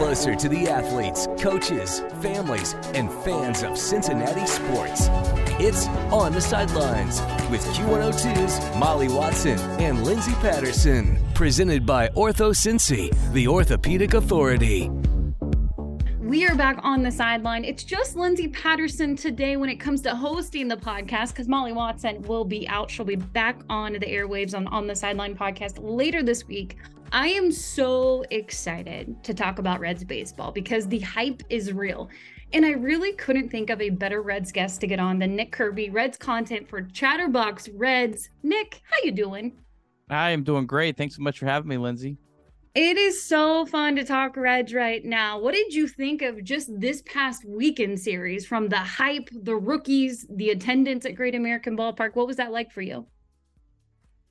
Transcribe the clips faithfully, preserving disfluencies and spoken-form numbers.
closer to the athletes, coaches, families, and fans of Cincinnati sports. It's On the Sidelines with Q one oh two's Molly Watson and Lindsey Patterson. Presented by OrthoCincy, the orthopedic authority. We are back on the sideline. It's just Lindsey Patterson today when it comes to hosting the podcast, because Molly Watson will be out. She'll be back on the airwaves on On the Sideline podcast later this week. I am so excited to talk about Reds baseball because the hype is real. And I really couldn't think of a better Reds guest to get on than Nick Kirby, Reds content for Chatterbox Reds. Nick, how you doing? I am doing great. Thanks so much for having me, Lindsey. It is so fun to talk Reds right now. What did you think of just this past weekend series, from the hype, the rookies, the attendance at Great American Ballpark? What was that like for you?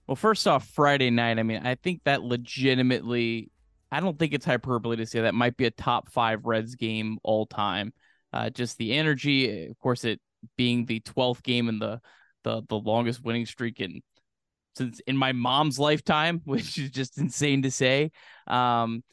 Well, first off, Friday night, I mean, I think that legitimately, I don't think it's hyperbole to say that might be a top five Reds game all time. Uh, just the energy, of course, it being the twelfth game in the, the, the longest winning streak in since in my mom's lifetime, which is just insane to say. Um,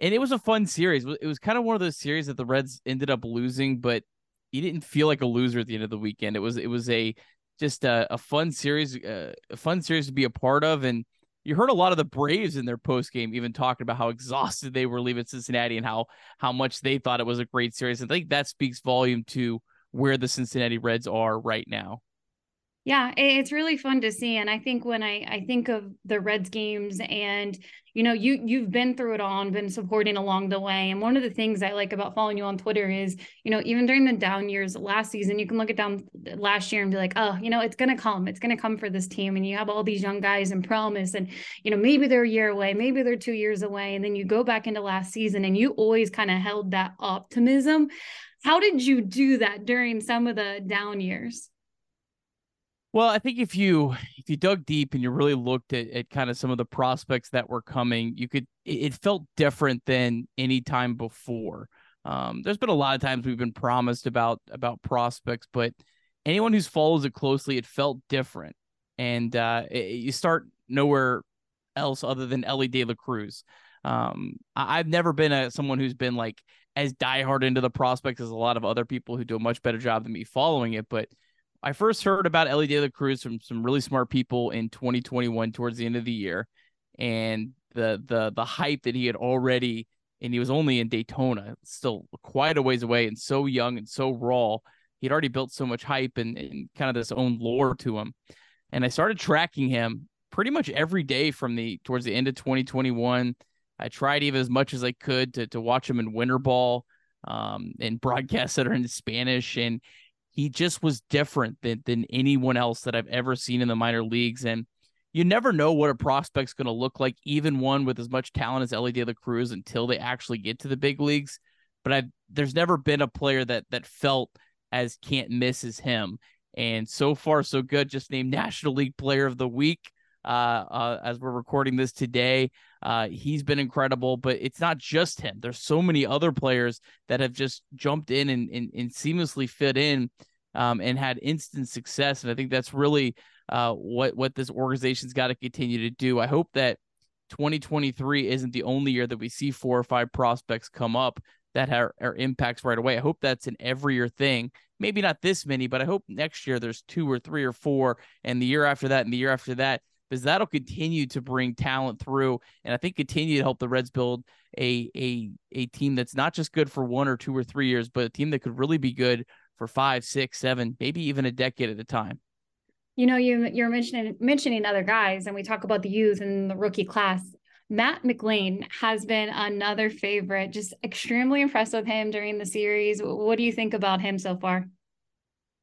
and it was a fun series. It was kind of one of those series that the Reds ended up losing, but you didn't feel like a loser at the end of the weekend. It was, it was a, just a, a fun series, uh, a fun series to be a part of. And you heard a lot of the Braves in their postgame even talking about how exhausted they were leaving Cincinnati and how, how much they thought it was a great series. And I think that speaks volume to where the Cincinnati Reds are right now. Yeah, it's really fun to see. And I think when I, I think of the Reds games, and, you know, you, you've been through it all and been supporting along the way. And one of the things I like about following you on Twitter is, you know, even during the down years last season, you can look at down last year and be like, oh, you know, it's going to come. It's going to come for this team. And you have all these young guys and promise, and, you know, maybe they're a year away, maybe they're two years away. And then you go back into last season and you always kind of held that optimism. How did you do that during some of the down years? Well, I think if you if you dug deep and you really looked at, at kind of some of the prospects that were coming, you could it felt different than any time before. Um, there's been a lot of times we've been promised about about prospects, but anyone who follows it closely, it felt different. And uh, it, you start nowhere else other than Ellie De La Cruz. Um, I, I've never been a someone who's been like as diehard into the prospects as a lot of other people who do a much better job than me following it, but I first heard about Ellie De La Cruz from some really smart people in twenty twenty-one towards the end of the year, and the the the hype that he had already, and he was only in Daytona, still quite a ways away, and so young and so raw. He'd already built so much hype and, and kind of this own lore to him. And I started tracking him pretty much every day from the towards the end of twenty twenty-one. I tried even as much as I could to to watch him in winter ball um, and broadcasts that are in Spanish, and he just was different than, than anyone else that I've ever seen in the minor leagues. And you never know what a prospect's going to look like, even one with as much talent as Ellie De La Cruz, until they actually get to the big leagues. But I've, there's never been a player that that felt as can't miss as him. And so far, so good. Just named National League Player of the Week uh, uh, as we're recording this today. Uh, he's been incredible, but it's not just him. There's so many other players that have just jumped in and, and, and seamlessly fit in um, and had instant success. And I think that's really uh, what, what this organization's got to continue to do. I hope that twenty twenty-three isn't the only year that we see four or five prospects come up that are, are impacts right away. I hope that's an every year thing. Maybe not this many, but I hope next year there's two or three or four, and the year after that, and the year after that, because that'll continue to bring talent through, and I think continue to help the Reds build a a a team that's not just good for one or two or three years, but a team that could really be good for five, six, seven, maybe even a decade at a time. You know, you, you're mentioning mentioning other guys, and we talk about the youth and the rookie class. Matt McLain has been another favorite. Just extremely impressed with him during the series. What do you think about him so far?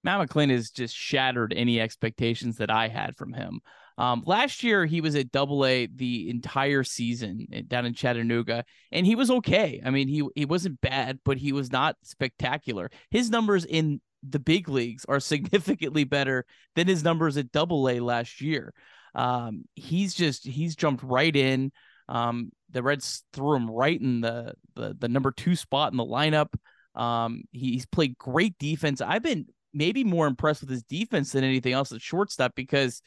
Matt McLain has just shattered any expectations that I had from him. Um, last year, he was at Double A the entire season down in Chattanooga, and he was okay. I mean, he he wasn't bad, but he was not spectacular. His numbers in the big leagues are significantly better than his numbers at Double A last year. Um, he's just he's jumped right in. Um, the Reds threw him right in the the, the number two spot in the lineup. Um, he's played great defense. I've been maybe more impressed with his defense than anything else at shortstop because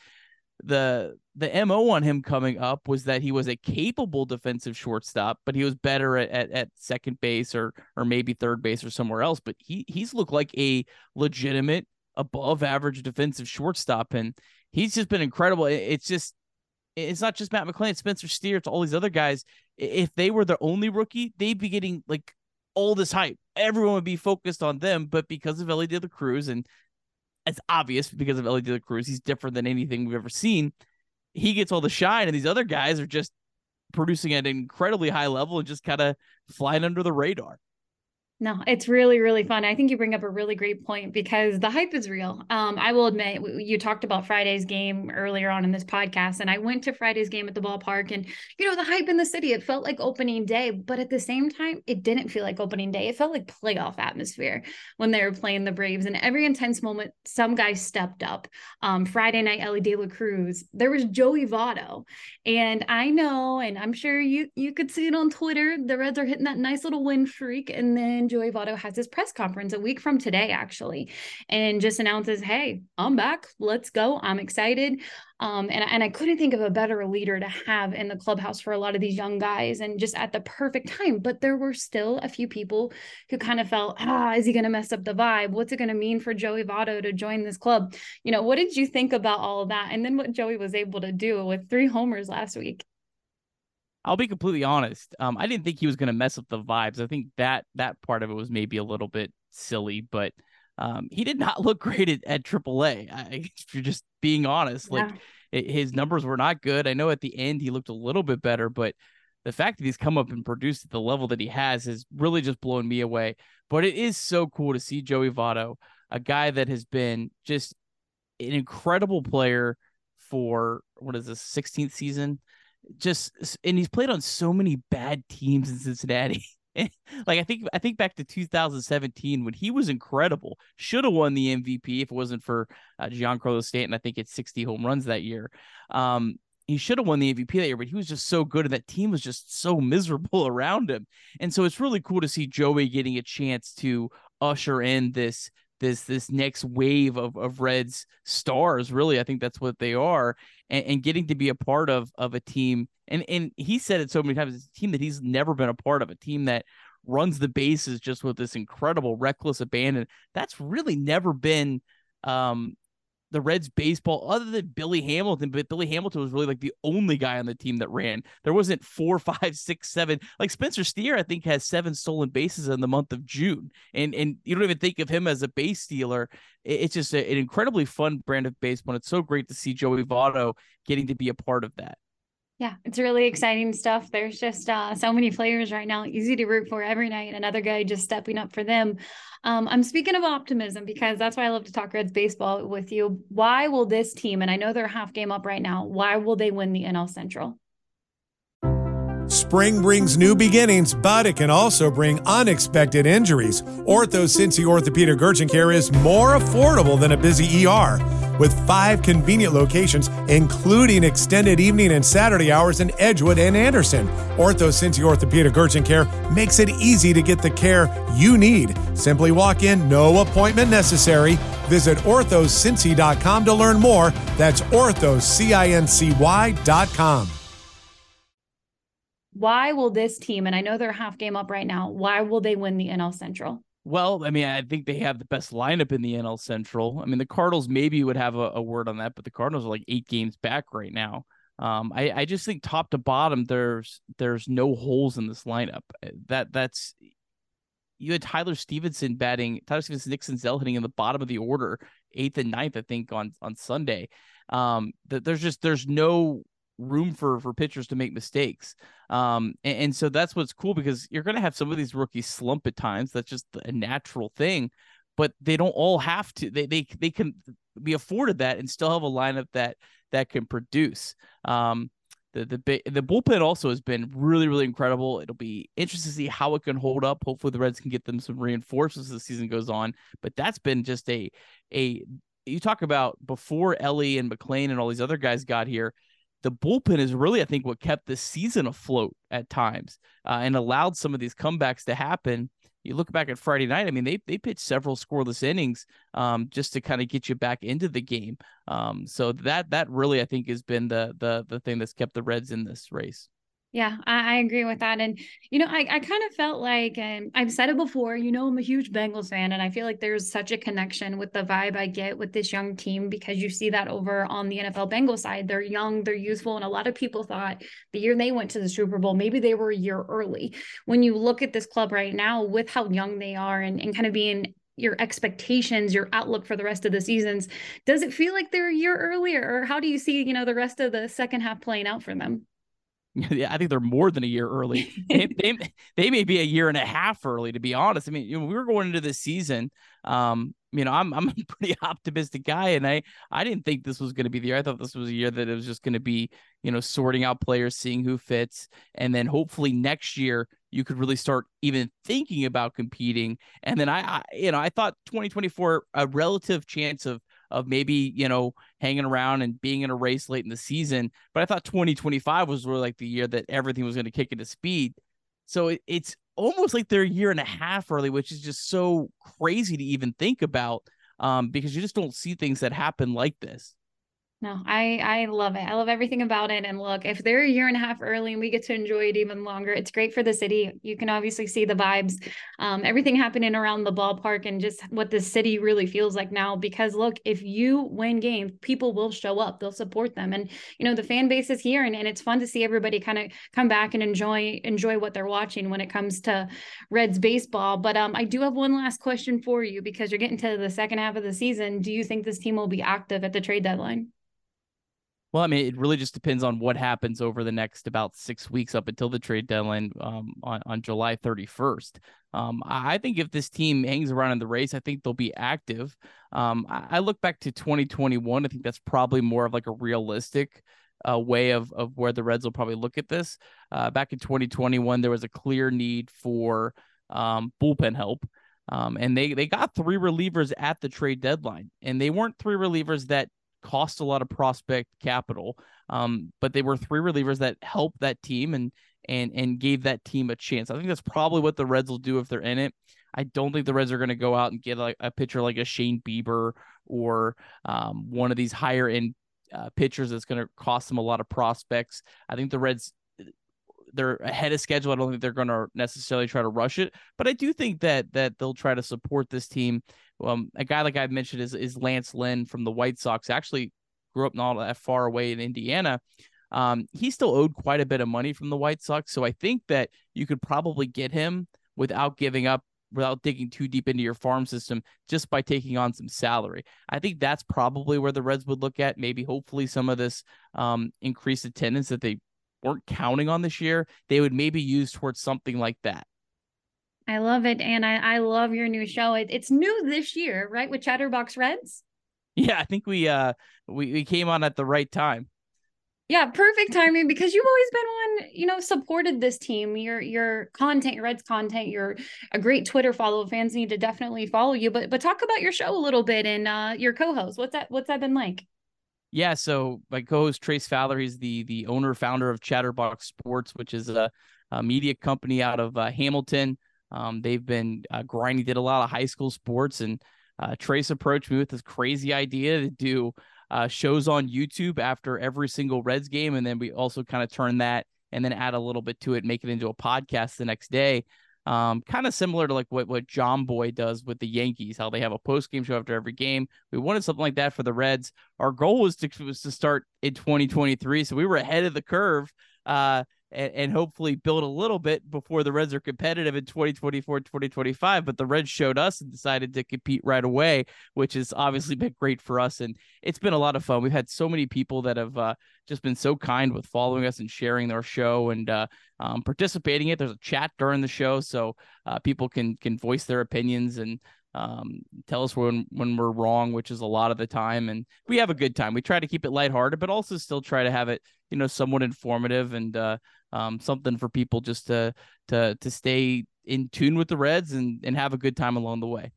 the the M O on him coming up was that he was a capable defensive shortstop, but he was better at, at, at second base or or maybe third base or somewhere else. But he he's looked like a legitimate above average defensive shortstop, and he's just been incredible. It, it's just it's not just Matt McLain, it's Spencer Steer, it's all these other guys. If they were the only rookie, they'd be getting like all this hype. Everyone would be focused on them, but because of Ellie De La Cruz, and it's obvious because of Ellie De La Cruz, he's different than anything we've ever seen. He gets all the shine, and these other guys are just producing at an incredibly high level and just kind of flying under the radar. No, it's really, really fun. I think you bring up a really great point because the hype is real. Um, I will admit, you talked about Friday's game earlier on in this podcast, and I went to Friday's game at the ballpark, and, you know, the hype in the city, it felt like opening day, but at the same time, it didn't feel like opening day. It felt like playoff atmosphere when they were playing the Braves, and every intense moment, some guy stepped up. Um, Friday night, Ellie De La Cruz, there was Joey Votto, and I know, and I'm sure you, you could see it on Twitter, the Reds are hitting that nice little win streak, and then Joey Votto has his press conference a week from today, actually, and just announces, hey, I'm back. Let's go. I'm excited. Um, and, and I couldn't think of a better leader to have in the clubhouse for a lot of these young guys, and just at the perfect time. But there were still a few people who kind of felt, ah, is he going to mess up the vibe? What's it going to mean for Joey Votto to join this club? You know, what did you think about all of that? And then what Joey was able to do with three homers last week? I'll be completely honest. Um, I didn't think he was going to mess up the vibes. I think that that part of it was maybe a little bit silly, but um, he did not look great at, at triple A. I, if you're just being honest, yeah. like it, his numbers were not good. I know at the end he looked a little bit better, but the fact that he's come up and produced at the level that he has has really just blown me away. But it is so cool to see Joey Votto, a guy that has been just an incredible player for, what is this, sixteenth season? Just and he's played on so many bad teams in Cincinnati. like I think I think back to two thousand seventeen when he was incredible. Should have won the M V P if it wasn't for uh, Giancarlo Stanton. I think it's sixty home runs that year. Um, he should have won the M V P that year, but he was just so good, and that team was just so miserable around him. And so it's really cool to see Joey getting a chance to usher in this this this next wave of, of Reds stars, really. I think that's what they are, and, and getting to be a part of, of a team. And, and he said it so many times, it's a team that he's never been a part of, a team that runs the bases just with this incredible reckless abandon. That's really never been um, the Reds baseball other than Billy Hamilton, but Billy Hamilton was really like the only guy on the team that ran. There wasn't four, five, six, seven, like Spencer Steer, I think, has seven stolen bases in the month of June. And and you don't even think of him as a base stealer. It's just a, an incredibly fun brand of baseball. And it's so great to see Joey Votto getting to be a part of that. Yeah, it's really exciting stuff. There's just uh, so many players right now, easy to root for every night. Another guy just stepping up for them. Um, I'm speaking of optimism because that's why I love to talk Reds baseball with you. Why will this team, and I know they're half game up right now, why will they win the N L Central? Spring brings new beginnings, but it can also bring unexpected injuries. OrthoCincy Orthopedic Urgent Care is more affordable than a busy E R. With five convenient locations, including extended evening and Saturday hours in Edgewood and Anderson, OrthoCincy Orthopedic Urgent Care makes it easy to get the care you need. Simply walk in, no appointment necessary. Visit ortho cincy dot com to learn more. That's ortho cincy dot com. Why will this team, and I know they're half game up right now, why will they win the N L Central? Well, I mean, I think they have the best lineup in the N L Central. I mean, the Cardinals maybe would have a, a word on that, but the Cardinals are like eight games back right now. Um, I, I just think top to bottom, there's there's no holes in this lineup. That that's you had Tyler Stevenson batting, Tyler Stevenson, Nick Senzel hitting in the bottom of the order, eighth and ninth, I think, on on Sunday. Um, that there's just there's no room for for pitchers to make mistakes, um and, and so that's what's cool, because you're going to have some of these rookies slump at times. That's just a natural thing, but they don't all have to. They they, they can be afforded that and still have a lineup that that can produce. um the the the bullpen also has been really really incredible. It'll be interesting to see how it can hold up. Hopefully the Reds can get them some reinforcements as the season goes on, but that's been just a a you talk about before Ellie and McLain and all these other guys got here. The bullpen is really, I think, what kept this season afloat at times uh, and allowed some of these comebacks to happen. you look back at Friday night, I mean, they they pitched several scoreless innings um, just to kind of get you back into the game. Um, so that that really, I think, has been the the the thing that's kept the Reds in this race. Yeah, I, I agree with that. And, you know, I, I kind of felt like, and I've said it before, you know, I'm a huge Bengals fan, and I feel like there's such a connection with the vibe I get with this young team, because you see that over on the N F L Bengals side. They're young, they're youthful, and a lot of people thought the year they went to the Super Bowl, maybe they were a year early. When you look at this club right now with how young they are and, and kind of being your expectations, your outlook for the rest of the seasons, does it feel like they're a year earlier? Or how do you see, you know, the rest of the second half playing out for them? Yeah, I think they're more than a year early. They, they, they may be a year and a half early, to be honest. I mean, you know, we were going into this season. Um, you know, I'm I'm a pretty optimistic guy, and I I didn't think this was going to be the year. I thought this was a year that it was just going to be, you know, sorting out players, seeing who fits, and then hopefully next year you could really start even thinking about competing. And then I, I you know, I thought twenty twenty-four a relative chance of. of maybe, you know, hanging around and being in a race late in the season. But I thought twenty twenty-five was really like the year that everything was going to kick into speed. So it, it's almost like they're a year and a half early, which is just so crazy to even think about, um, because you just don't see things that happen like this. No, I, I love it. I love everything about it. And look, if they're a year and a half early and we get to enjoy it even longer, it's great for the city. You can obviously see the vibes, um, everything happening around the ballpark and just what the city really feels like now, because look, if you win games, people will show up, they'll support them. And, you know, the fan base is here, and, and it's fun to see everybody kind of come back and enjoy, enjoy what they're watching when it comes to Reds baseball. But um, I do have one last question for you, because you're getting to the second half of the season. Do you think this team will be active at the trade deadline? Well, I mean, it really just depends on what happens over the next about six weeks up until the trade deadline um, on, on July thirty-first. Um, I think if this team hangs around in the race, I think they'll be active. Um, I, I look back to twenty twenty-one. I think that's probably more of like a realistic uh, way of, of where the Reds will probably look at this. Uh, back in twenty twenty-one, there was a clear need for um, bullpen help. Um, and they, they got three relievers at the trade deadline. And they weren't three relievers that cost a lot of prospect capital, um, but they were three relievers that helped that team and and and gave that team a chance. I think that's probably what the Reds will do if they're in it. I don't think the Reds are going to go out and get a, a pitcher like a Shane Bieber or um, one of these higher end uh, pitchers that's going to cost them a lot of prospects. I think the Reds, they're ahead of schedule. I don't think they're going to necessarily try to rush it, but I do think that that they'll try to support this team. Um, a guy like I've mentioned is, is Lance Lynn from the White Sox. Actually grew up not that far away in Indiana. Um, he still owed quite a bit of money from the White Sox. So I think that you could probably get him without giving up, without digging too deep into your farm system, just by taking on some salary. I think that's probably where the Reds would look at, maybe hopefully some of this um, increased attendance that they weren't counting on this year, they would maybe use towards something like that. I love it. And I, I love your new show. It, it's new this year, right? With Chatterbox Reds. Yeah. I think we, uh, we, we came on at the right time. Yeah. Perfect timing, because you've always been one, you know, supported this team, your, your content, your Reds content, you're a great Twitter follow. Fans need to definitely follow you, but, but talk about your show a little bit and, uh, your co-host. What's that, what's that been like? Yeah, so my co-host Trace Fowler, he's the the owner founder of Chatterbox Sports, which is a, a media company out of uh, Hamilton. Um, they've been uh, grinding, did a lot of high school sports, and uh, Trace approached me with this crazy idea to do uh, shows on YouTube after every single Reds game, and then we also kind of turn that and then add a little bit to it, make it into a podcast the next day. Um, kind of similar to like what, what John Boy does with the Yankees, how they have a post-game show after every game. We wanted something like that for the Reds. Our goal was to, was to start in twenty twenty-three. So we were ahead of the curve, uh, and, and hopefully build a little bit before the Reds are competitive in twenty twenty-four, twenty twenty-five. But the Reds showed us and decided to compete right away, which has obviously been great for us. And it's been a lot of fun. We've had so many people that have, uh, just been so kind with following us and sharing their show and, uh, um, participating in it. There's a chat during the show, so, uh, people can, can voice their opinions and, um, tell us when, when we're wrong, which is a lot of the time. And we have a good time. We try to keep it lighthearted, but also still try to have it, you know, somewhat informative and, uh, um, something for people just to, to, to stay in tune with the Reds and, and have a good time along the way.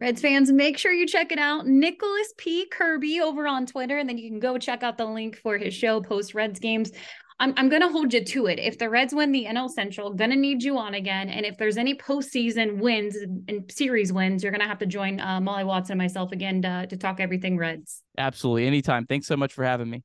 Reds fans, make sure you check it out. Nicholas P. Kirby over on Twitter, and then you can go check out the link for his show, Post Reds Games. I'm, I'm going to hold you to it. If the Reds win the N L Central, going to need you on again. And if there's any postseason wins and series wins, you're going to have to join uh, Molly Watson and myself again to, to talk everything Reds. Absolutely. Anytime. Thanks so much for having me.